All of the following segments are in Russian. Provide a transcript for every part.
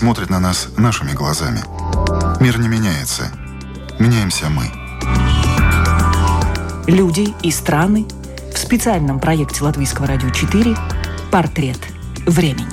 смотрит на нас нашими глазами. Мир не меняется. Меняемся мы. Люди и страны в специальном проекте Латвийского радио 4 «Портрет времени».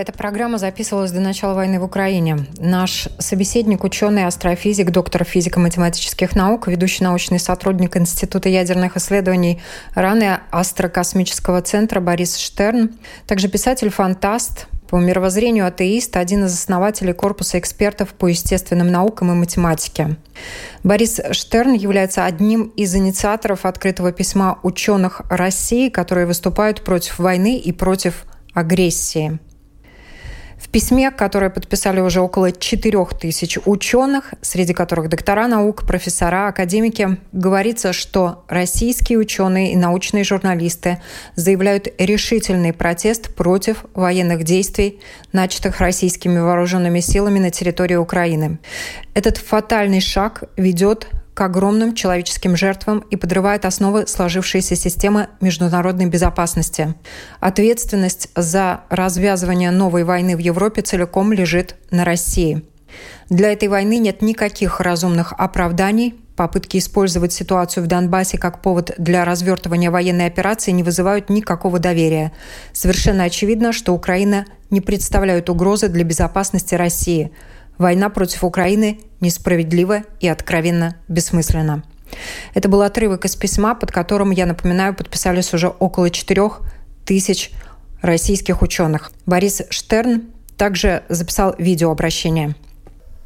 Эта программа записывалась до начала войны в Украине. Наш собеседник, ученый, астрофизик, доктор физико-математических наук, ведущий научный сотрудник Института ядерных исследований РАН и Астрокосмического центра Борис Штерн, также писатель-фантаст, по мировоззрению атеист, один из основателей Корпуса экспертов по естественным наукам и математике. Борис Штерн является одним из инициаторов открытого письма ученых России, которые выступают против войны и против агрессии. В письме, которое подписали уже около 4000 ученых, среди которых доктора наук, профессора, академики, говорится, что российские ученые и научные журналисты заявляют решительный протест против военных действий, начатых российскими вооруженными силами на территории Украины. Этот фатальный шаг ведет к огромным человеческим жертвам и подрывает основы сложившейся системы международной безопасности. Ответственность за развязывание новой войны в Европе целиком лежит на России. Для этой войны нет никаких разумных оправданий. Попытки использовать ситуацию в Донбассе как повод для развертывания военной операции не вызывают никакого доверия. Совершенно очевидно, что Украина не представляет угрозы для безопасности России. Война против Украины несправедлива и откровенно бессмысленна. Это был отрывок из письма, под которым, я напоминаю, подписались уже около 4000 российских ученых. Борис Штерн также записал видеообращение.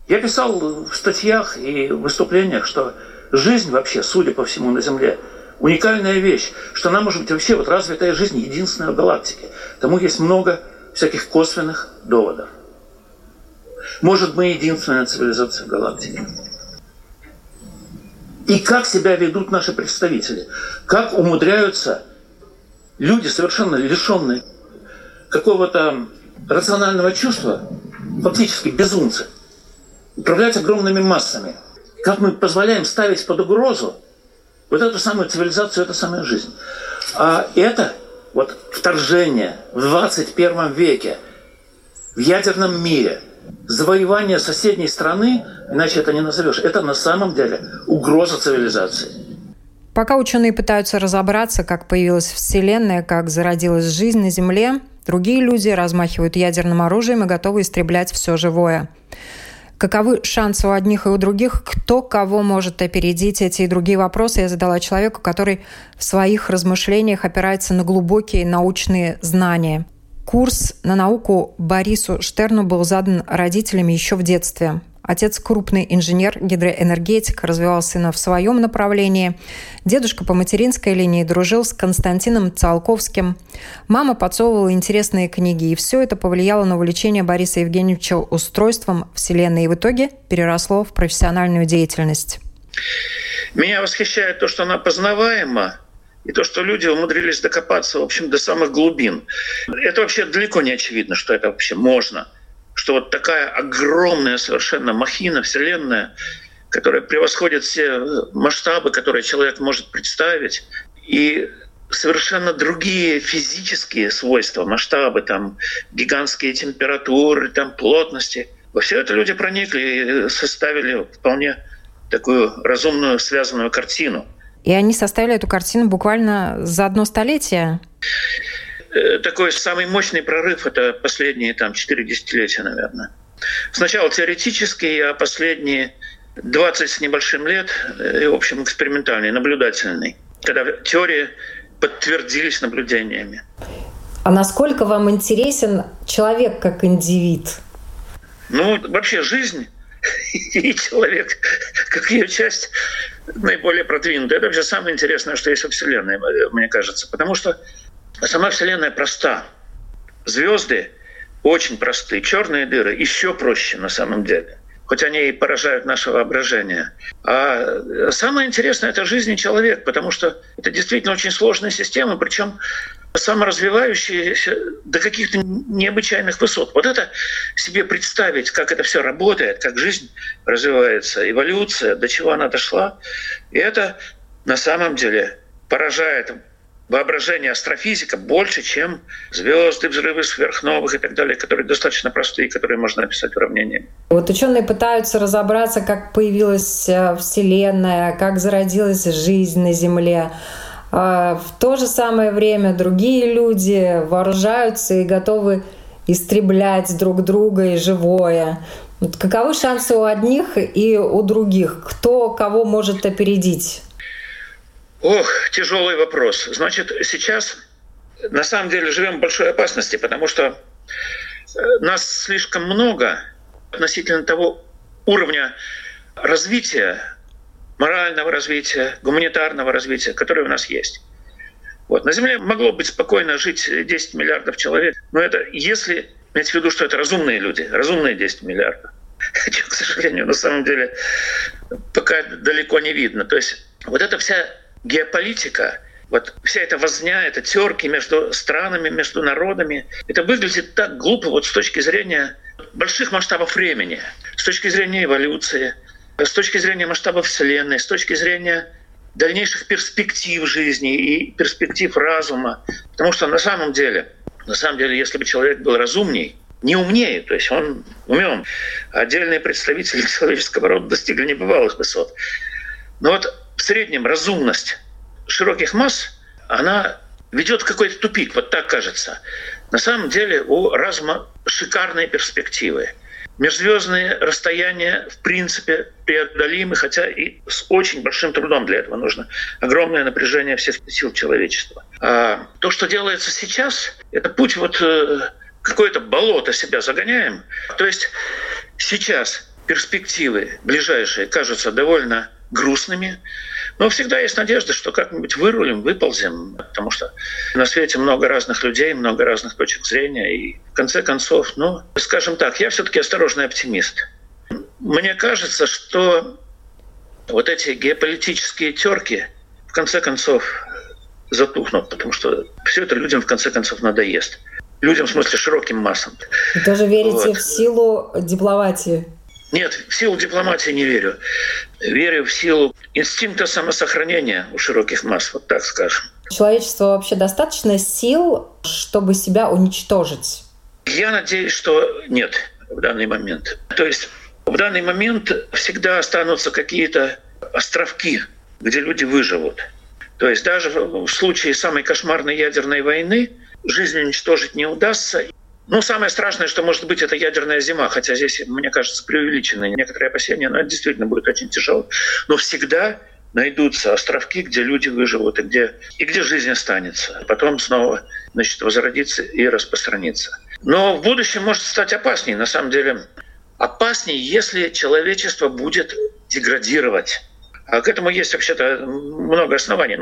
Я писал в статьях и выступлениях, что жизнь вообще, судя по всему, на Земле уникальная вещь, что она может быть вообще развитая жизнь единственная в галактике. Тому есть много всяких косвенных доводов. Может, мы единственная цивилизация в галактике. И как себя ведут наши представители? Как умудряются люди, совершенно лишенные какого-то рационального чувства, фактически безумцы, управлять огромными массами? Как мы позволяем ставить под угрозу вот эту самую цивилизацию, эту самую жизнь? А это вот вторжение в 21 веке в ядерном мире, завоевание соседней страны, иначе это не назовешь, это на самом деле угроза цивилизации. Пока ученые пытаются разобраться, как появилась Вселенная, как зародилась жизнь на Земле, другие люди размахивают ядерным оружием и готовы истреблять все живое. Каковы шансы у одних и у других? Кто кого может опередить? Эти и другие вопросы я задала человеку, который в своих размышлениях опирается на глубокие научные знания. Курс на науку Борису Штерну был задан родителями еще в детстве. Отец – крупный инженер, гидроэнергетик, развивал сына в своем направлении. Дедушка по материнской линии дружил с Константином Циолковским. Мама подсовывала интересные книги, и все это повлияло на увлечение Бориса Евгеньевича устройством Вселенной и в итоге переросло в профессиональную деятельность. Меня восхищает то, что она познаваема, и то, что люди умудрились докопаться, в общем, до самых глубин. Это вообще далеко не очевидно, что это вообще можно. Что вот такая огромная совершенно махина, Вселенная, которая превосходит все масштабы, которые человек может представить, и совершенно другие физические свойства, масштабы, там, гигантские температуры, там, плотности. Во все это люди проникли и составили вполне такую разумную, связанную картину. И они составили эту картину буквально за одно столетие. Такой самый мощный прорыв — это последние 4 десятилетия, наверное. Сначала теоретически, а последние 20 с небольшим лет, и, в общем, экспериментальный, наблюдательный, когда теории подтвердились наблюдениями. А насколько вам интересен человек как индивид? Вообще жизнь и человек как ее часть наиболее продвинутая. Это вообще самое интересное, что есть во Вселенной, мне кажется. Потому что сама Вселенная проста. Звезды очень просты. Черные дыры еще проще на самом деле. Хоть они и поражают наше воображение. А самое интересное — это жизнь и человек, потому что это действительно очень сложная система, причем саморазвивающиеся до каких-то необычайных высот. Вот это себе представить, как это все работает, как жизнь развивается, эволюция, до чего она дошла. И это на самом деле поражает воображение астрофизика больше, чем звезды, взрывы сверхновых и так далее, которые достаточно простые, которые можно описать уравнениями. Вот ученые пытаются разобраться, как появилась Вселенная, как зародилась жизнь на Земле. В то же самое время другие люди вооружаются и готовы истреблять друг друга и живое. Вот каковы шансы у одних и у других? Кто кого может опередить? Ох, тяжелый вопрос. Значит, сейчас на самом деле живем в большой опасности, потому что нас слишком много относительно того уровня развития, морального развития, гуманитарного развития, которое у нас есть. Вот. На Земле могло быть спокойно жить 10 миллиардов человек, но это если иметь в виду, что это разумные люди, разумные 10 миллиардов. Хотя, к сожалению, на самом деле пока далеко не видно. То есть вот эта вся геополитика, вот вся эта возня, это терки между странами, между народами, это выглядит так глупо вот с точки зрения больших масштабов времени, с точки зрения эволюции, с точки зрения масштаба Вселенной, с точки зрения дальнейших перспектив жизни и перспектив разума. Потому что на самом деле, если бы человек был разумней, не умнее, то есть он умён, отдельные представители человеческого рода достигли небывалых высот. Но вот в среднем разумность широких масс, она ведет какой-то тупик, вот так кажется. На самом деле у разума шикарные перспективы. Межзвездные расстояния в принципе преодолимы, хотя и с очень большим трудом, для этого нужно огромное напряжение всех сил человечества. А то, что делается сейчас, это путь вот какое-то болото себя загоняем. То есть сейчас перспективы ближайшие кажутся довольно грустными, но всегда есть надежда, что как-нибудь вырулим, выползем, потому что на свете много разных людей, много разных точек зрения, и в конце концов, скажем так, я все-таки осторожный оптимист. Мне кажется, что вот эти геополитические терки в конце концов затухнут, потому что все это людям в конце концов надоест. Людям, в смысле, широким массам. Вы тоже верите в силу дипломатии? Нет, в силу дипломатии не верю. Верю в силу инстинкта самосохранения у широких масс, вот так скажем. Человечеству вообще достаточно сил, чтобы себя уничтожить? Я надеюсь, что нет в данный момент. То есть в данный момент всегда останутся какие-то островки, где люди выживут. То есть даже в случае самой кошмарной ядерной войны жизнь уничтожить не удастся. Самое страшное, что может быть, это ядерная зима, хотя здесь, мне кажется, преувеличены некоторые опасения, но это действительно будет очень тяжело. Но всегда найдутся островки, где люди выживут и где жизнь останется. Потом снова, возродится и распространится. Но в будущем может стать опаснее, на самом деле. Опаснее, если человечество будет деградировать. А к этому есть вообще-то много оснований.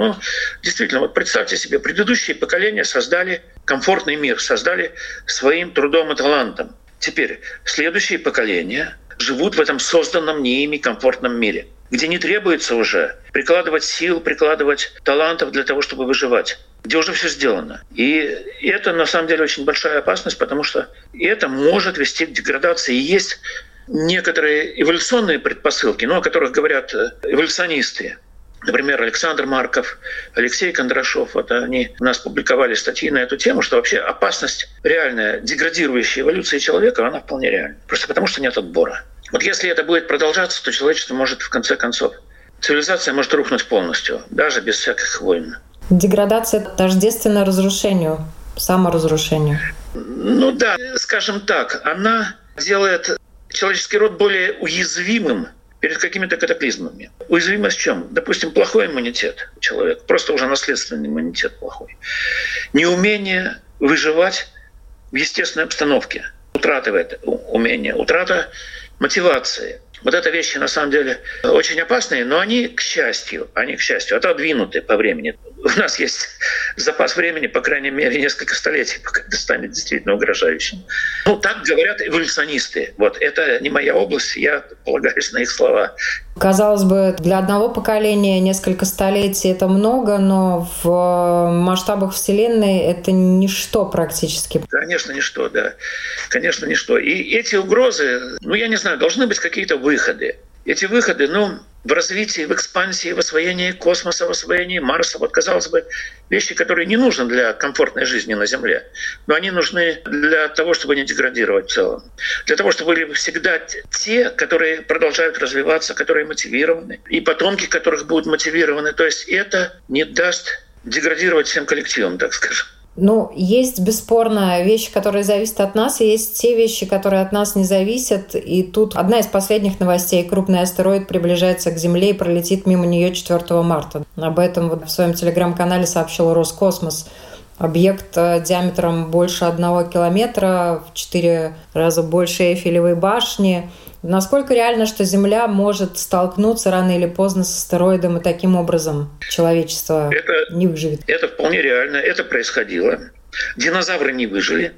Действительно, вот представьте себе, предыдущие поколения создали комфортный мир, создали своим трудом и талантом. Теперь следующие поколения живут в этом созданном не ими комфортном мире, где не требуется уже прикладывать сил, прикладывать талантов для того, чтобы выживать, где уже все сделано. И это, на самом деле, очень большая опасность, потому что это может вести к деградации. И есть некоторые эволюционные предпосылки, о которых говорят эволюционисты. Например, Александр Марков, Алексей Кондрашов. Вот они у нас публиковали статьи на эту тему, что вообще опасность реальная, деградирующая эволюции человека, она вполне реальна. Просто потому, что нет отбора. Вот если это будет продолжаться, то человечество может, в конце концов, цивилизация может рухнуть полностью, даже без всяких войн. Деградация тождественна разрушению, саморазрушению. Да, скажем так, она делает человеческий род более уязвимым перед какими-то катаклизмами. Уязвимость в чем? Допустим, плохой иммунитет у человека, просто уже наследственный иммунитет плохой. Неумение выживать в естественной обстановке. Утрата умения, утрата мотивации. Вот это вещи, на самом деле, очень опасные, но они, к счастью, отодвинуты по времени. У нас есть запас времени, по крайней мере, несколько столетий, пока это станет действительно угрожающим. Так говорят эволюционисты. Вот это не моя область, я полагаюсь на их слова. Казалось бы, для одного поколения несколько столетий — это много, но в масштабах Вселенной это ничто практически. Конечно, ничто, да. Конечно, ничто. И эти угрозы, я не знаю, должны быть какие-то выходы. Эти выходы, в развитии, в экспансии, в освоении космоса, в освоении Марса. Вот, казалось бы, вещи, которые не нужны для комфортной жизни на Земле, но они нужны для того, чтобы не деградировать в целом, для того, чтобы были всегда те, которые продолжают развиваться, которые мотивированы, и потомки которых будут мотивированы. То есть это не даст деградировать всем коллективом, так скажем. Ну, есть, бесспорно, вещи, которые зависят от нас, и есть те вещи, которые от нас не зависят. И тут одна из последних новостей. Крупный астероид приближается к Земле и пролетит мимо нее 4 марта. Об этом в своем телеграм-канале сообщил Роскосмос. Объект диаметром больше 1 километра, в 4 раза больше Эйфелевой башни. Насколько реально, что Земля может столкнуться рано или поздно с астероидом, и таким образом человечество не выживет? Это вполне реально, это происходило. Динозавры не выжили.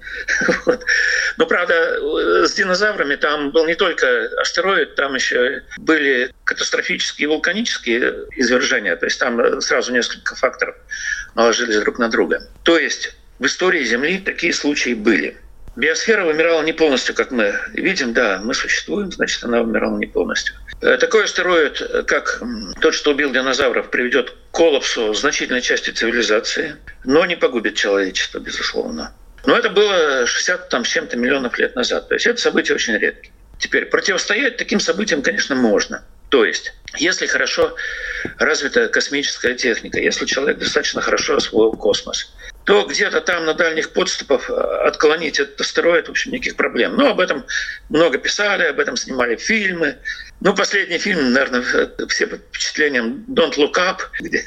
Вот. Но, правда, с динозаврами там был не только астероид, там еще были катастрофические вулканические извержения. То есть там сразу несколько факторов наложились друг на друга. То есть в истории Земли такие случаи были. Биосфера вымирала не полностью, как мы видим. Да, мы существуем, значит, она вымирала не полностью. Такой астероид, как тот, что убил динозавров, приведет к коллапсу значительной части цивилизации, но не погубит человечество, безусловно. Но это было 60 там, с чем-то миллионов лет назад. То есть это события очень редкие. Теперь противостоять таким событиям, конечно, можно. То есть, если хорошо развита космическая техника, если человек достаточно хорошо освоил космос, то где-то там на дальних подступах отклонить этот астероид, в общем, никаких проблем. Но об этом много писали, об этом снимали фильмы. Ну, последний фильм, наверное, все под впечатлением «Don't Look Up», где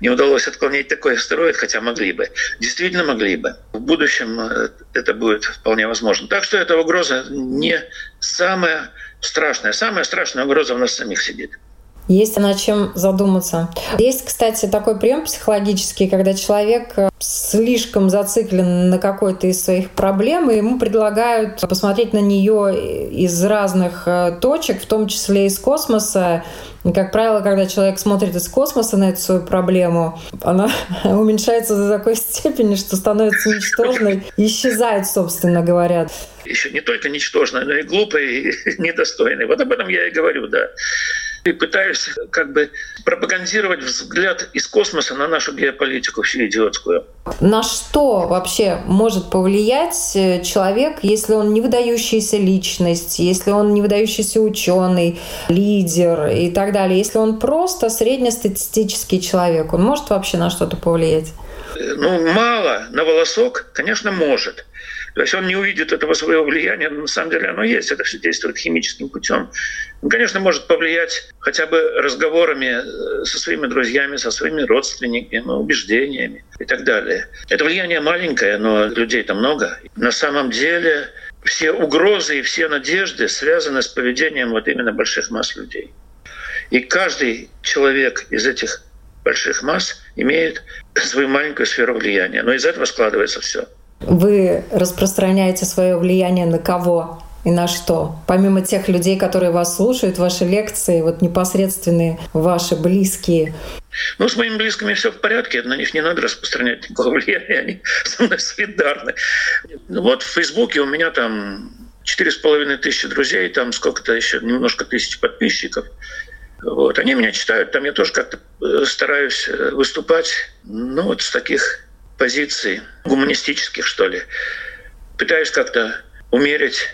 не удалось отклонить такой астероид, хотя могли бы. Действительно могли бы. В будущем это будет вполне возможно. Так что эта угроза не самая страшная. Самая страшная угроза в нас самих сидит. Есть над чем задуматься. Есть, кстати, такой прием психологический, когда человек слишком зациклен на какой-то из своих проблем, и ему предлагают посмотреть на нее из разных точек, в том числе из космоса. И, как правило, когда человек смотрит из космоса на эту свою проблему, она уменьшается до такой степени, что становится ничтожной и исчезает, собственно говоря. Еще не только ничтожной, но и глупой, и недостойной. Вот об этом я и говорю, да. И пытаюсь как бы пропагандировать взгляд из космоса на нашу геополитику, всю идиотскую. На что вообще может повлиять человек, если он не выдающаяся личность, если он не выдающийся ученый, лидер и так далее, если он просто среднестатистический человек, он может вообще на что-то повлиять? Ну, мало на волосок, конечно, может. То есть он не увидит этого своего влияния, но на самом деле оно есть, это все действует химическим путем. Он, конечно, может повлиять хотя бы разговорами со своими друзьями, со своими родственниками, убеждениями и так далее. Это влияние маленькое, но людей-то много. На самом деле все угрозы и все надежды связаны с поведением вот именно больших масс людей. И каждый человек из этих больших масс имеет свою маленькую сферу влияния. Но из этого складывается все. Вы распространяете свое влияние на кого и на что? Помимо тех людей, которые вас слушают, ваши лекции, вот непосредственные ваши близкие. Ну, с моими близкими все в порядке, на них не надо распространять никакого влияния, они со мной солидарны. Вот в Фейсбуке у меня там 4500 друзей, там сколько-то еще, немножко тысяч подписчиков. Вот. Они меня читают, там я тоже как-то стараюсь выступать, ну, вот с таких позиций гуманистических, что ли. Пытаюсь как-то умерить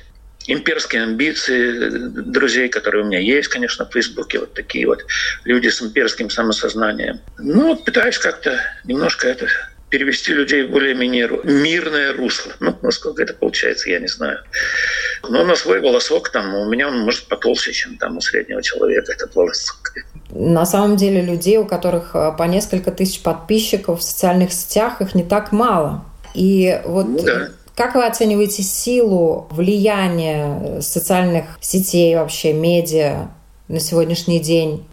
имперские амбиции друзей, которые у меня есть, конечно, в Фейсбуке, вот такие вот люди с имперским самосознанием. Ну, пытаюсь как-то немножко это перевести людей в более-менее мирное русло. Ну, насколько это получается, я не знаю. Но на свой волосок там, у меня он, может, потолще, чем там у среднего человека этот волосок. На самом деле людей, у которых по несколько тысяч подписчиков в социальных сетях, их не так мало. И вот как вы оцениваете силу влияния социальных сетей, вообще медиа на сегодняшний день?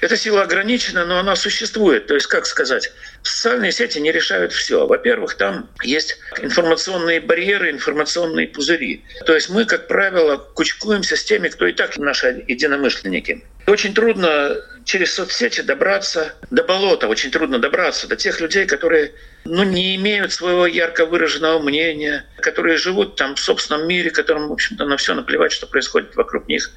Эта сила ограничена, но она существует. То есть, как сказать, социальные сети не решают все. Во-первых, там есть информационные барьеры, информационные пузыри. То есть мы, как правило, кучкуемся с теми, кто и так наши единомышленники. Очень трудно через соцсети добраться до болота, очень трудно добраться до тех людей, которые, ну, не имеют своего ярко выраженного мнения, которые живут там в собственном мире, которым, в общем-то, на все наплевать, что происходит вокруг них.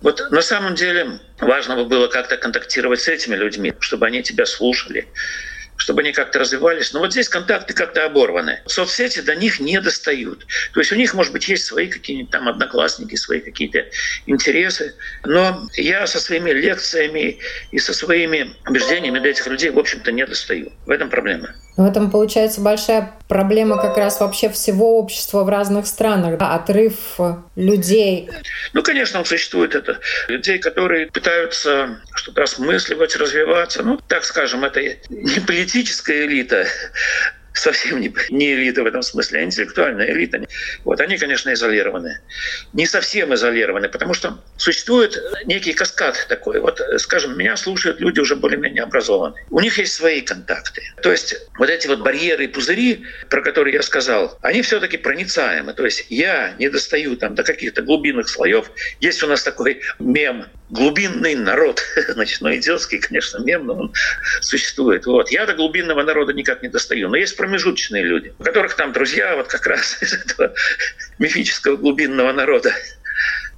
Вот на самом деле важно бы было как-то контактировать с этими людьми, чтобы они тебя слушали, чтобы они как-то развивались. Но вот здесь контакты как-то оборваны. Соцсети до них не достают. То есть у них, может быть, есть свои какие-нибудь там одноклассники, свои какие-то интересы. Но я со своими лекциями и со своими убеждениями до этих людей, в общем-то, не достаю. В этом проблема. В этом, получается, большая проблема как раз вообще всего общества в разных странах. Да? Отрыв людей. Ну, конечно, существует это. Людей, которые пытаются что-то осмысливать, развиваться. Ну, так скажем, это не политическая элита, совсем не элита в этом смысле, а интеллектуальная элита. Вот, они, конечно, изолированы. Не совсем изолированы, потому что существует некий каскад такой. Вот, скажем, меня слушают люди уже более-менее образованные. У них есть свои контакты. То есть вот эти вот барьеры и пузыри, про которые я сказал, они все-таки проницаемы. То есть я не достаю там до каких-то глубинных слоев. Есть у нас такой мем «глубинный народ». Значит, ну, идиотский, конечно, мем, но он существует. Вот. Я до глубинного народа никак не достаю. Но есть промежуточные люди, у которых там друзья вот как раз из этого мифического глубинного народа,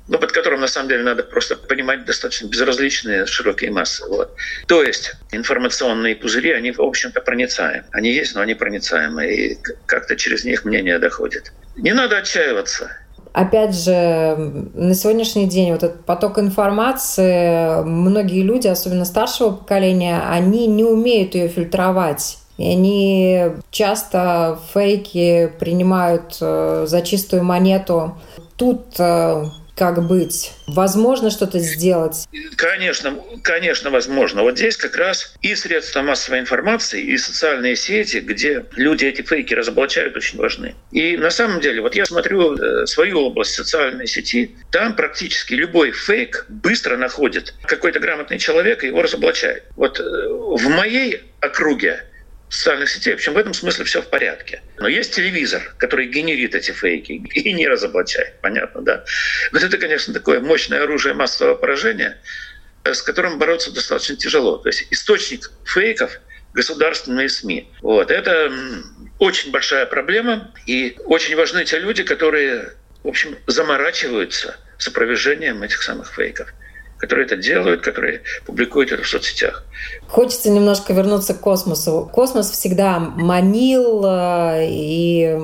но под которым на самом деле надо просто понимать достаточно безразличные широкие массы. Вот. То есть информационные пузыри, они, в общем-то, проницаемы. Они есть, но они проницаемы, и как-то через них мнение доходит. Не надо отчаиваться. Опять же, на сегодняшний день вот этот поток информации, многие люди, особенно старшего поколения, они не умеют ее фильтровать. И они часто фейки принимают за чистую монету. Тут как быть? Возможно что-то сделать? Конечно, возможно. Вот здесь как раз и средства массовой информации, и социальные сети, где люди эти фейки разоблачают, очень важны. И на самом деле, вот я смотрю свою область социальной сети, там практически любой фейк быстро находит какой-то грамотный человек и его разоблачает. Вот в моей округе социальных сетей, в общем, в этом смысле все в порядке. Но есть телевизор, который генерит эти фейки и не разоблачает, понятно, да. Вот это, конечно, такое мощное оружие массового поражения, с которым бороться достаточно тяжело. То есть источник фейков — государственные СМИ. Вот. Это очень большая проблема, и очень важны те люди, которые, в общем, заморачиваются с опровержением этих самых фейков, которые это делают, которые публикуют это в соцсетях. Хочется немножко вернуться к космосу. Космос всегда манил и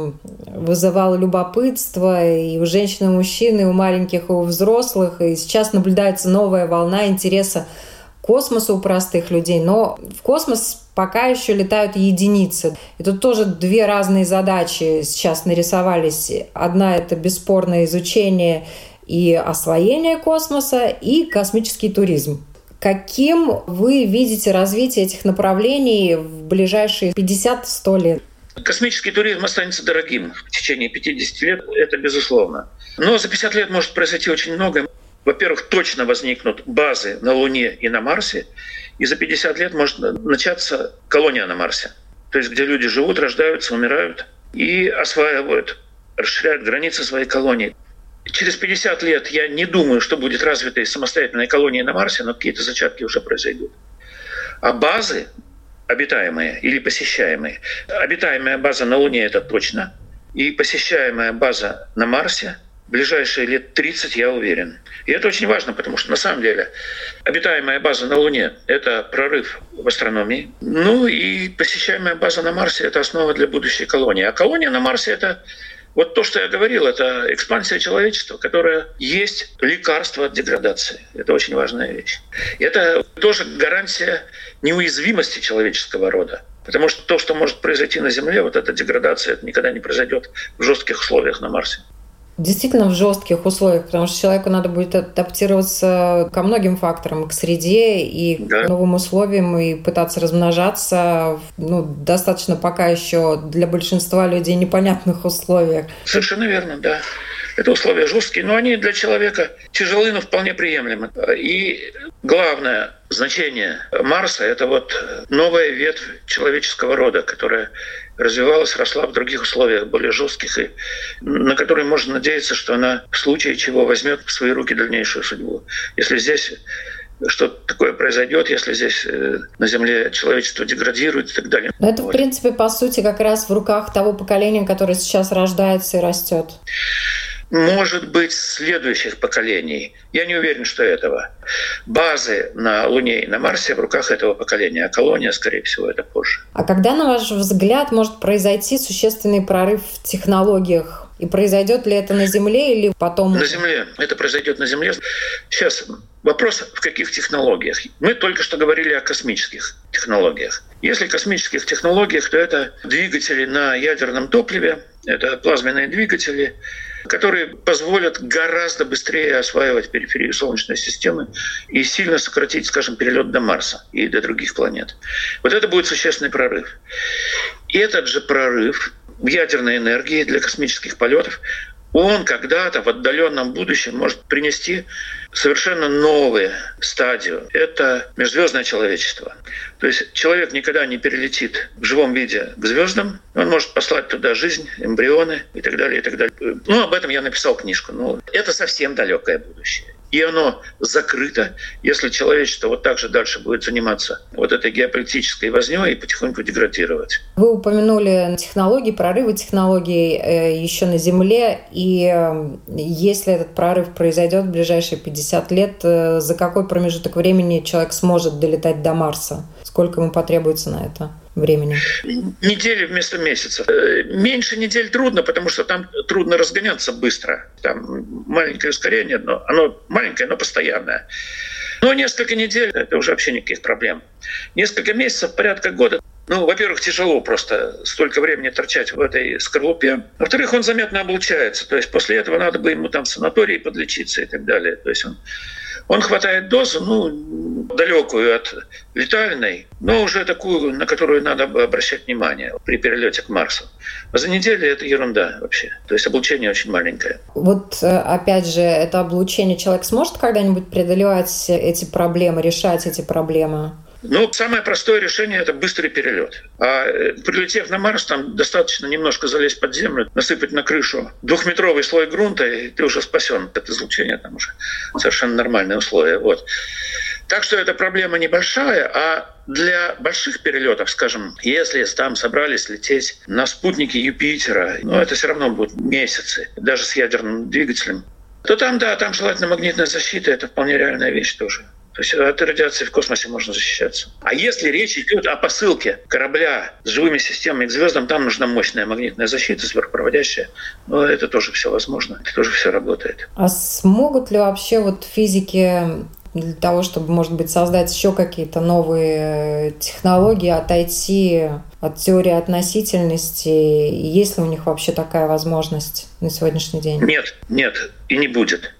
вызывал любопытство и у женщин, и у мужчин, и у маленьких, и у взрослых. И сейчас наблюдается новая волна интереса к космосу у простых людей. Но в космос пока еще летают единицы. И тут тоже две разные задачи сейчас нарисовались. Одна — это бесспорное изучение и освоение космоса, и космический туризм. Каким вы видите развитие этих направлений в ближайшие 50-100 лет? Космический туризм останется дорогим в течение 50 лет, это безусловно. Но за 50 лет может произойти очень многое. Во-первых, точно возникнут базы на Луне и на Марсе, и за 50 лет может начаться колония на Марсе, то есть где люди живут, рождаются, умирают и осваивают, расширяют границы своей колонии. Через 50 лет я не думаю, что будет развитой самостоятельная колония на Марсе, но какие-то зачатки уже произойдут. А базы обитаемые или посещаемые? Обитаемая база на Луне – это точно. И посещаемая база на Марсе в ближайшие лет 30, я уверен. И это очень важно, потому что на самом деле обитаемая база на Луне – это прорыв в астрономии. Ну и посещаемая база на Марсе – это основа для будущей колонии. А колония на Марсе – это… Вот то, что я говорил, это экспансия человечества, которая есть лекарство от деградации. Это очень важная вещь. И это тоже гарантия неуязвимости человеческого рода. Потому что то, что может произойти на Земле, вот эта деградация, это никогда не произойдет в жестких условиях на Марсе. Действительно в жестких условиях, потому что человеку надо будет адаптироваться ко многим факторам, к среде и к новым условиям, и пытаться размножаться в достаточно пока еще для большинства людей непонятных условиях. Совершенно верно, да. Это условия жесткие, но они для человека тяжелы, но вполне приемлемы. И главное значение Марса — это вот новая ветвь человеческого рода, которая развивалась, росла в других условиях, более жестких, и на которые можно надеяться, что она в случае чего возьмет в свои руки дальнейшую судьбу. Если здесь что-то такое произойдет, если здесь на Земле человечество деградирует и так далее. Но это, в принципе, по сути, как раз в руках того поколения, которое сейчас рождается и растет. может быть, следующих поколений. Я не уверен, что этого. Базы на Луне и на Марсе в руках этого поколения, а колония, скорее всего, это позже. А когда, на ваш взгляд, может произойти существенный прорыв в технологиях? И произойдет ли это на Земле или потом? На Земле. Это произойдет на Земле. Сейчас вопрос, в каких технологиях. Мы только что говорили о космических технологиях. Если космических технологиях, то это двигатели на ядерном топливе, это плазменные двигатели, которые позволят гораздо быстрее осваивать периферию Солнечной системы и сильно сократить, скажем, перелет до Марса и до других планет. Вот это будет существенный прорыв. И этот же прорыв в ядерной энергии для космических полетов, он когда-то в отдаленном будущем может принести совершенно новую стадию. Это межзвездное человечество. То есть человек никогда не перелетит в живом виде к звездам. Он может послать туда жизнь, эмбрионы и так далее, и так далее. Ну, об этом я написал книжку. Но это совсем далекое будущее. И оно закрыто, если человечество вот так же дальше будет заниматься вот этой геополитической вознёй и потихоньку деградировать. Вы упомянули технологии, прорывы технологий еще на Земле. И если этот прорыв произойдет в ближайшие 50 лет, за какой промежуток времени человек сможет долетать до Марса? Сколько ему потребуется на это времени? Недели вместо месяцев. Меньше недель трудно, потому что там трудно разгоняться быстро. Там маленькое ускорение, но оно маленькое, но постоянное. Но несколько недель — это уже вообще никаких проблем. Несколько месяцев, порядка года. Ну, во-первых, тяжело просто столько времени торчать в этой скорлупе. Во-вторых, он заметно облучается. То есть после этого надо бы ему там в санатории подлечиться и так далее. То есть он хватает дозу, далекую от летальной, но уже такую, на которую надо обращать внимание при перелете к Марсу. А за неделю это ерунда вообще. То есть облучение очень маленькое. Вот опять же, это облучение. Человек сможет когда-нибудь преодолевать эти проблемы, решать эти проблемы? Самое простое решение — это быстрый перелет. А прилетев на Марс, там достаточно немножко залезть под землю, насыпать на крышу двухметровый слой грунта, и ты уже спасен от излучения, там уже совершенно нормальные условия. Вот. Так что эта проблема небольшая, а для больших перелетов, скажем, если там собрались лететь на спутники Юпитера, это все равно будут месяцы, даже с ядерным двигателем, то там желательно магнитная защита, это вполне реальная вещь тоже. То есть от радиации в космосе можно защищаться. А если речь идет о посылке корабля с живыми системами к звездам, там нужна мощная магнитная защита, сверхпроводящая. Но это тоже все возможно, это тоже все работает. А смогут ли вообще физики для того, чтобы, может быть, создать еще какие-то новые технологии, отойти от теории относительности? Есть ли у них вообще такая возможность на сегодняшний день? Нет, и не будет.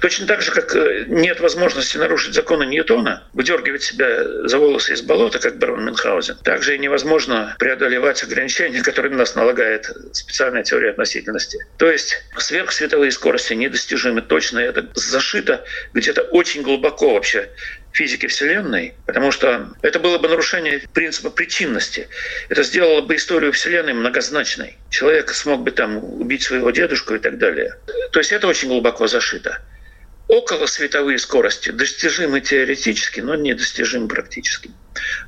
Точно так же, как нет возможности нарушить законы Ньютона, выдергивать себя за волосы из болота, как барон Мюнхгаузен, также и невозможно преодолевать ограничения, которые нас налагает специальная теория относительности. То есть сверхсветовые скорости недостижимы точно, это зашито где-то очень глубоко вообще в физике Вселенной, потому что это было бы нарушение принципа причинности. Это сделало бы историю Вселенной многозначной. Человек смог бы там убить своего дедушку и так далее. То есть это очень глубоко зашито. Околосветовые скорости достижимы теоретически, но недостижимы практически.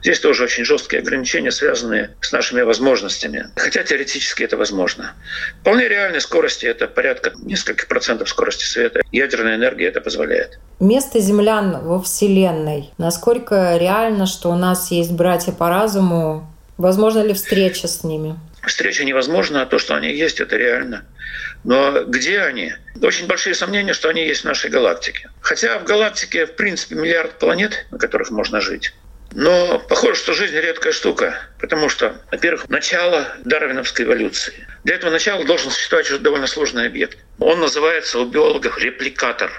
Здесь тоже очень жесткие ограничения, связанные с нашими возможностями. Хотя теоретически это возможно. Вполне реальные скорости — это порядка нескольких процентов скорости света. Ядерная энергия это позволяет. Место землян во Вселенной. Насколько реально, что у нас есть братья по разуму? Возможна ли встреча с ними? Встреча невозможна, а то, что они есть, это реально. Но где они? Очень большие сомнения, что они есть в нашей галактике. Хотя в галактике, в принципе, миллиард планет, на которых можно жить. Но похоже, что жизнь — редкая штука. Потому что, во-первых, начало дарвиновской эволюции. Для этого начала должен существовать уже довольно сложный объект. Он называется у биологов репликатор.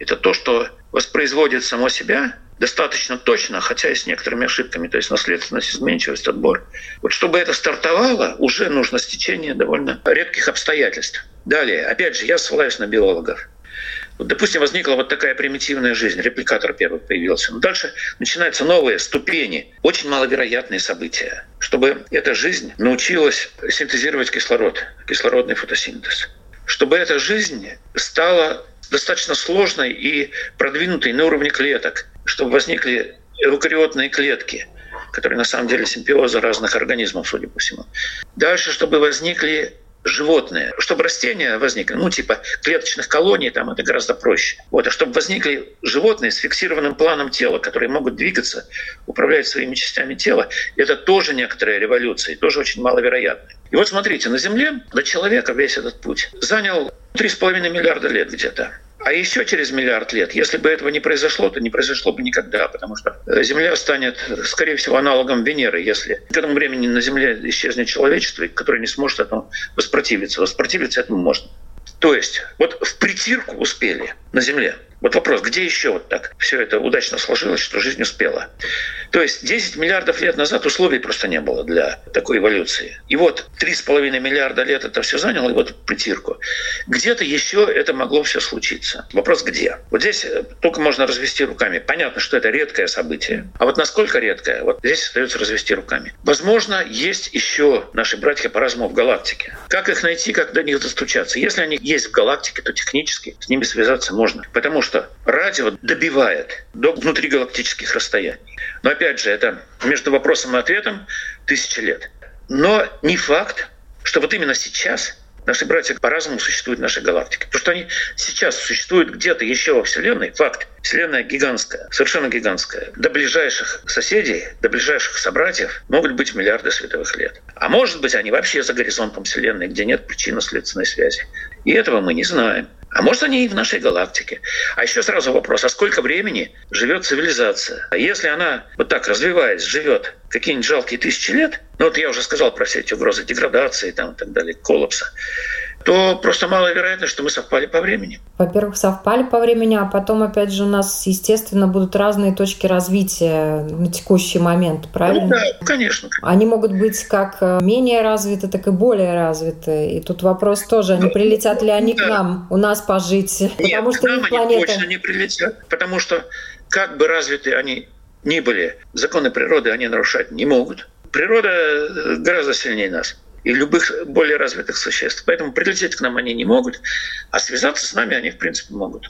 Это то, что воспроизводит само себя достаточно точно, хотя и с некоторыми ошибками, то есть наследственность, изменчивость, отбор. Вот чтобы это стартовало, уже нужно стечение довольно редких обстоятельств. Далее, опять же, я ссылаюсь на биологов. Допустим, возникла вот такая примитивная жизнь, репликатор первый появился. Но дальше начинаются новые ступени, очень маловероятные события, чтобы эта жизнь научилась синтезировать кислород, кислородный фотосинтез. Чтобы эта жизнь стала достаточно сложной и продвинутой на уровне клеток, чтобы возникли эукариотные клетки, которые на самом деле симбиозы разных организмов, судя по всему. Дальше, чтобы возникли животные. Чтобы растения возникли, типа клеточных колоний, там это гораздо проще. А чтобы возникли животные с фиксированным планом тела, которые могут двигаться, управлять своими частями тела, это тоже некоторая революция, тоже очень маловероятная. И вот смотрите, на Земле до человека весь этот путь занял 3,5 миллиарда лет где-то. А еще через миллиард лет, если бы этого не произошло, то не произошло бы никогда, потому что Земля станет, скорее всего, аналогом Венеры, если к этому времени на Земле исчезнет человечество, которое не сможет этому воспротивиться. Воспротивиться этому можно. То есть в притирку успели на Земле. Вопрос, где еще так все это удачно сложилось, что жизнь успела? То есть 10 миллиардов лет назад условий просто не было для такой эволюции. И 3,5 миллиарда лет это все заняло, и притирку. Где-то еще это могло все случиться. Вопрос, где? Здесь только можно развести руками. Понятно, что это редкое событие. А насколько редкое, здесь остается развести руками. Возможно, есть еще наши братья по разуму в галактике. Как их найти, как до них достучаться? Если они есть в галактике, то технически с ними связаться можно. Потому что радио добивает до внутригалактических расстояний. Но опять же, это между вопросом и ответом тысячи лет. Но не факт, что именно сейчас наши братья по разуму существуют в нашей галактике. То, что они сейчас существуют где-то еще во Вселенной, факт. Вселенная гигантская, совершенно гигантская. До ближайших соседей, до ближайших собратьев могут быть миллиарды световых лет. А может быть, они вообще за горизонтом Вселенной, где нет причинно-следственной связи. И этого мы не знаем. А может, они и в нашей галактике. А еще сразу вопрос, а сколько времени живет цивилизация? А если она так развиваясь, живет какие-нибудь жалкие тысячи лет, я уже сказал про все эти угрозы деградации и так далее, коллапса, то просто маловероятно, что мы совпали по времени. Во-первых, совпали по времени, а потом, опять же, у нас, естественно, будут разные точки развития на текущий момент, правильно? Да, конечно. Они могут быть как менее развиты, так и более развиты. И тут вопрос тоже, прилетят ли они к нам, у нас пожить? Нет, потому что к нам они точно не прилетят, потому что как бы развиты они ни были, законы природы они нарушать не могут. Природа гораздо сильнее нас и любых более развитых существ. Поэтому прилететь к нам они не могут, а связаться с нами они, в принципе, могут.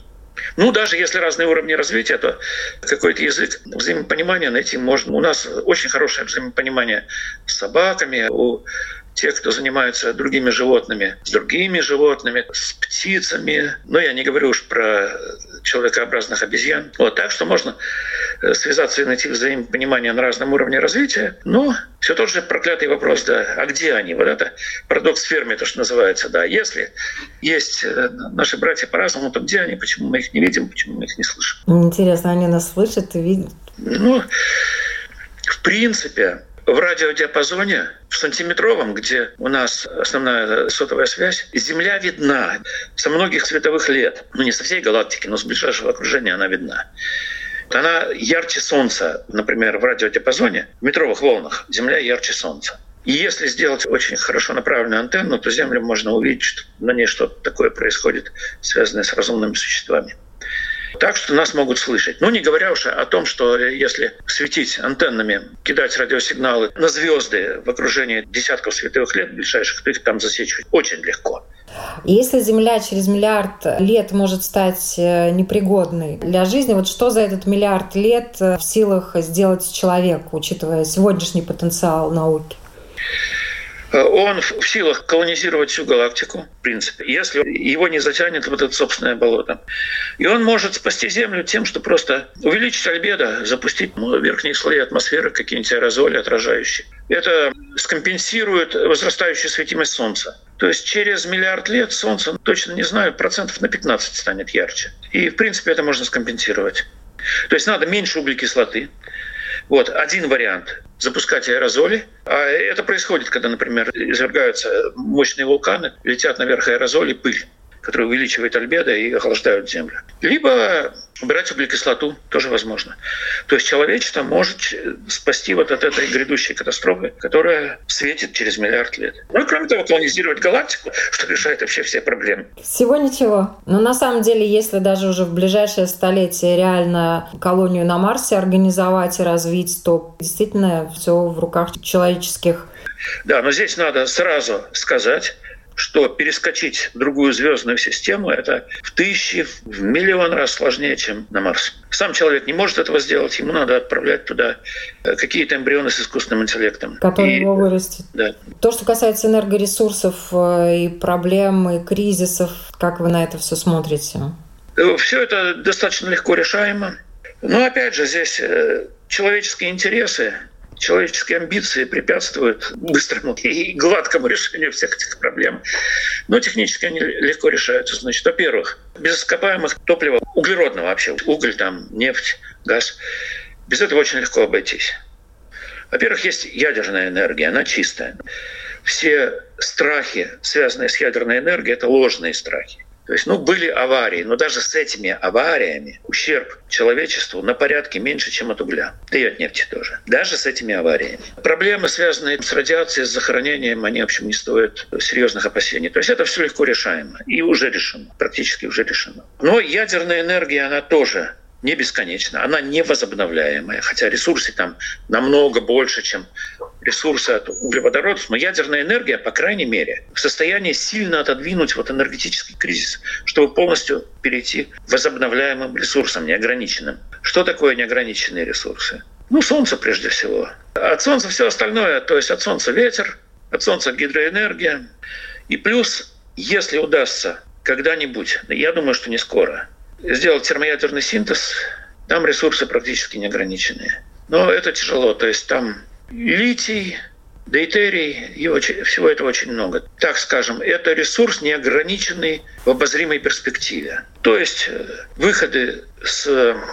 Даже если разные уровни развития, то какой-то язык взаимопонимания найти можно. У нас очень хорошее взаимопонимание с собаками, у тех, кто занимается другими животными, с другими животными, с птицами. Я не говорю уж про человекообразных обезьян. Так что можно связаться и найти взаимопонимание на разном уровне развития. Но все тот же проклятый вопрос, а где они? Это парадокс Ферми, то, что называется, Если есть наши братья по разуму, то где они? Почему мы их не видим? Почему мы их не слышим? Интересно, они нас слышат и видят? В принципе, в радиодиапазоне, в сантиметровом, где у нас основная сотовая связь, Земля видна со многих световых лет. Не со всей галактики, но с ближайшего окружения она видна. Она ярче Солнца, например, в радиодиапазоне, в метровых волнах Земля ярче Солнца. И если сделать очень хорошо направленную антенну, то Землю можно увидеть, что на ней что-то такое происходит, связанное с разумными существами. Так что нас могут слышать. Не говоря уж о том, что если светить антеннами, кидать радиосигналы на звезды в окружении десятков световых лет ближайших, то их там засечь очень легко. Если Земля через миллиард лет может стать непригодной для жизни, что за этот миллиард лет в силах сделать человек, учитывая сегодняшний потенциал науки? Он в силах колонизировать всю галактику, в принципе, если его не затянет это собственное болото. И он может спасти Землю тем, что просто увеличить альбедо, запустить верхние слои атмосферы, какие-нибудь аэрозоли отражающие. Это скомпенсирует возрастающую светимость Солнца. То есть через миллиард лет Солнце, точно не знаю, процентов на 15 станет ярче. И, в принципе, это можно скомпенсировать. То есть надо меньше углекислоты. Один вариант — запускать аэрозоли. А это происходит, когда, например, извергаются мощные вулканы, летят наверх аэрозоли, пыль, которая увеличивает альбедо и охлаждают Землю. Либо убирать углекислоту тоже возможно. То есть человечество может спасти от этой грядущей катастрофы, которая светит через миллиард лет. Кроме того, колонизировать галактику, что решает вообще все проблемы. Всего ничего. Но на самом деле, если даже уже в ближайшее столетие реально колонию на Марсе организовать и развить, то действительно все в руках человеческих. Но здесь надо сразу сказать, что перескочить в другую звездную систему — это в тысячи, в миллион раз сложнее, чем на Марс. Сам человек не может этого сделать, ему надо отправлять туда какие-то эмбрионы с искусственным интеллектом. Который его вырастет. Да. То, что касается энергоресурсов и проблем, и кризисов, как вы на это все смотрите? Все это достаточно легко решаемо. Но опять же, здесь человеческие интересы, человеческие амбиции препятствуют быстрому и гладкому решению всех этих проблем. Но технически они легко решаются. Значит, во-первых, без ископаемых топлива, углеродного вообще, уголь, там, нефть, газ, без этого очень легко обойтись. Во-первых, есть ядерная энергия, она чистая. Все страхи, связанные с ядерной энергией, это ложные страхи. То есть, были аварии, но даже с этими авариями ущерб человечеству на порядке меньше, чем от угля. Да и от нефти тоже. Даже с этими авариями. Проблемы, связанные с радиацией, с захоронением, они, в общем, не стоят серьезных опасений. То есть это все легко решаемо. И уже решено. Практически уже решено. Но ядерная энергия, она тоже не бесконечна. Она невозобновляемая. Хотя ресурсы там намного больше, чем ресурсы от углеводородов, но ядерная энергия, по крайней мере, в состоянии сильно отодвинуть энергетический кризис, чтобы полностью перейти к возобновляемым ресурсам, неограниченным. Что такое неограниченные ресурсы? Солнце прежде всего. От солнца все остальное, то есть от солнца ветер, от солнца гидроэнергия. И плюс, если удастся когда-нибудь, я думаю, что не скоро, сделать термоядерный синтез, там ресурсы практически неограниченные. Но это тяжело, то есть там литий, дейтерий, всего этого очень много. Так скажем, это ресурс неограниченный в обозримой перспективе. То есть выходы с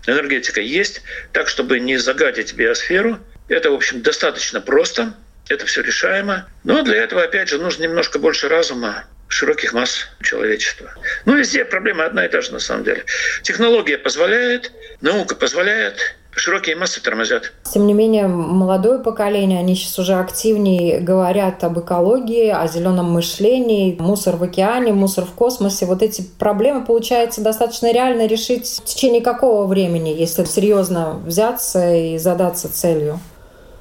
энергетикой есть, так, чтобы не загадить биосферу. Это, в общем, достаточно просто, это все решаемо. Но для этого, опять же, нужно немножко больше разума, широких масс человечества. Везде проблема одна и та же на самом деле. Технология позволяет, наука позволяет, широкие массы тормозят. Тем не менее, молодое поколение, они сейчас уже активнее говорят об экологии, о зеленом мышлении, мусор в океане, мусор в космосе. Вот эти проблемы, получается, достаточно реально решить в течение какого времени, если серьезно взяться и задаться целью?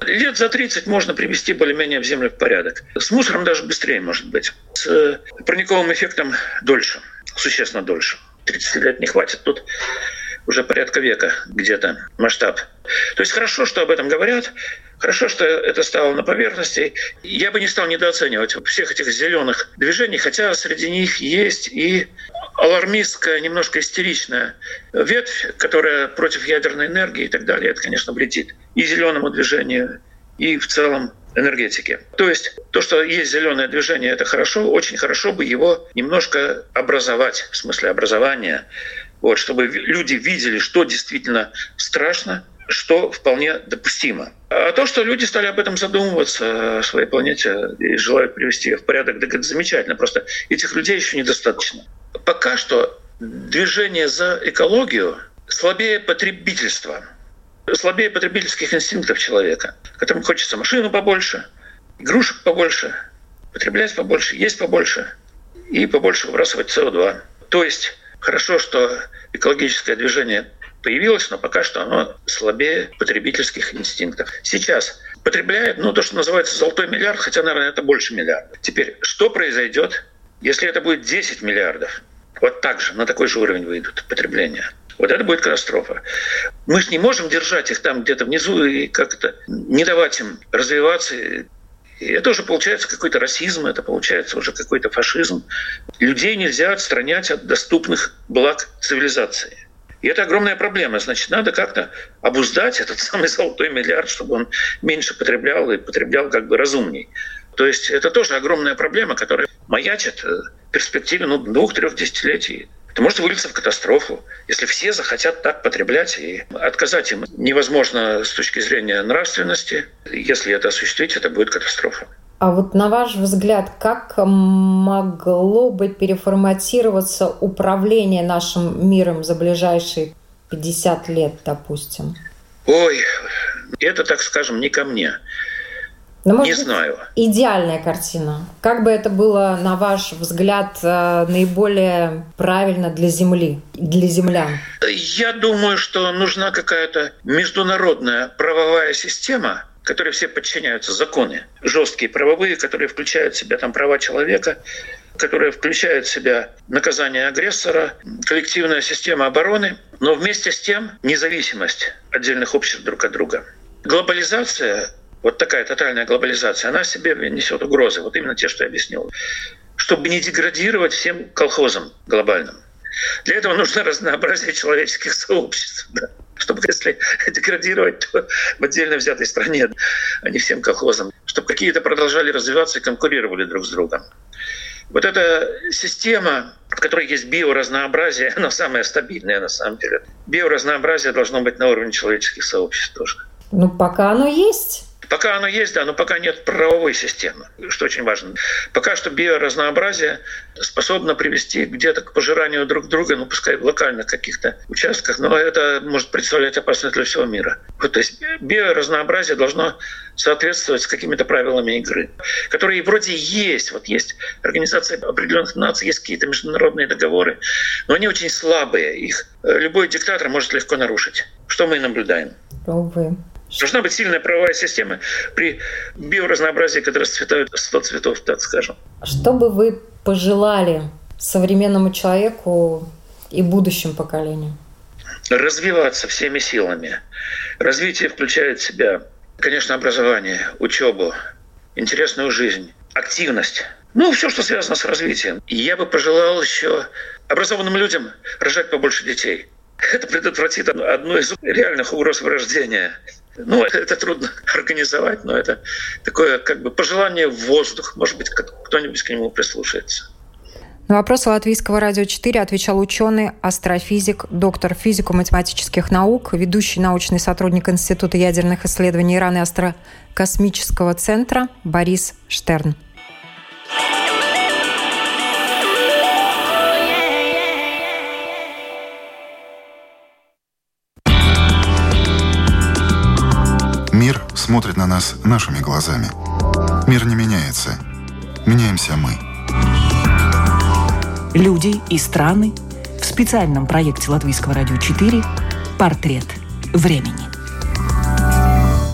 Лет за 30 можно привести более-менее в Землю в порядок. С мусором даже быстрее, может быть. С парниковым эффектом дольше, существенно дольше. 30 лет не хватит тут. Уже порядка века где-то масштаб. То есть хорошо, что об этом говорят, хорошо, что это стало на поверхности. Я бы не стал недооценивать всех этих зеленых движений, хотя среди них есть и алармистская, немножко истеричная ветвь, которая против ядерной энергии и так далее. Это, конечно, вредит и зеленому движению, и в целом энергетике. То есть то, что есть зеленое движение, это хорошо, очень хорошо бы его немножко образовать, в смысле образования. Чтобы люди видели, что действительно страшно, что вполне допустимо. А то, что люди стали об этом задумываться, о своей планете, и желают привести ее в порядок, так это замечательно. Просто этих людей еще недостаточно. Пока что движение за экологию слабее потребительства, слабее потребительских инстинктов человека, которому хочется машину побольше, игрушек побольше, потреблять побольше, есть побольше и побольше выбрасывать СО2. То есть хорошо, что экологическое движение появилось, но пока что оно слабее потребительских инстинктов. Сейчас потребляет, то, что называется «золотой миллиард», хотя, наверное, это больше миллиарда. Теперь, что произойдет, если это будет 10 миллиардов? Вот так же, на такой же уровень выйдут потребления. Вот это будет катастрофа. Мы же не можем держать их там где-то внизу и как-то не давать им развиваться. И это уже получается какой-то расизм, это получается уже какой-то фашизм. Людей нельзя отстранять от доступных благ цивилизации. И это огромная проблема. Значит, надо как-то обуздать этот самый золотой миллиард, чтобы он меньше потреблял и потреблял разумней. То есть это тоже огромная проблема, которая маячит в перспективе 2-3 десятилетий. Это может вылиться в катастрофу, если все захотят так потреблять, и отказать им невозможно с точки зрения нравственности. Если это осуществить, это будет катастрофа. А вот на ваш взгляд, как могло бы переформатироваться управление нашим миром за ближайшие 50 лет, допустим? Это, так скажем, не ко мне. Не знаю. Идеальная картина. Как бы это было, на ваш взгляд, наиболее правильно для Земли, для землян? Я думаю, что нужна какая-то международная правовая система, которой все подчиняются, законы, жесткие правовые, которые включают в себя права человека, которые включают в себя наказание агрессора, коллективная система обороны, но вместе с тем независимость отдельных обществ друг от друга. Глобализация, вот такая тотальная глобализация, она в себе несет угрозы, вот именно те, что я объяснил, чтобы не деградировать всем колхозам глобальным. Для этого нужно разнообразие человеческих сообществ, да. Чтобы если деградировать, то в отдельно взятой стране, а не всем колхозам, чтобы какие-то продолжали развиваться и конкурировали друг с другом. Вот эта система, в которой есть биоразнообразие, она самая стабильная на самом деле. Биоразнообразие должно быть на уровне человеческих сообществ тоже. Ну, пока оно есть. Пока оно есть, да, но пока нет правовой системы, что очень важно. Пока что биоразнообразие способно привести где-то к пожиранию друг друга, ну, пускай в локальных каких-то участках, но это может представлять опасность для всего мира. Вот, то есть биоразнообразие должно соответствовать с какими-то правилами игры, которые вроде есть. Вот есть организации определенных наций, есть какие-то международные договоры, но они очень слабые. Их любой диктатор может легко нарушить. Что мы и наблюдаем. Должна быть сильная правовая система при биоразнообразии, которое расцветает 100 цветов, так скажем. Что бы вы пожелали современному человеку и будущим поколениям? Развиваться всеми силами. Развитие включает в себя, конечно, образование, учебу, интересную жизнь, активность. Ну, все, что связано с развитием. И я бы пожелал еще образованным людям рожать побольше детей. Это предотвратит одну из реальных угроз вырождения. Ну, это трудно организовать, но это такое как бы пожелание в воздух. Может быть, кто-нибудь к нему прислушается. На вопросы Латвийского радио 4 отвечал ученый, астрофизик, доктор физико-математических наук, ведущий научный сотрудник Института ядерных исследований РАН и Астрокосмического центра Борис Штерн. Мир смотрит на нас нашими глазами. Мир не меняется. Меняемся мы. Люди и страны в специальном проекте Латвийского радио 4 «Портрет времени».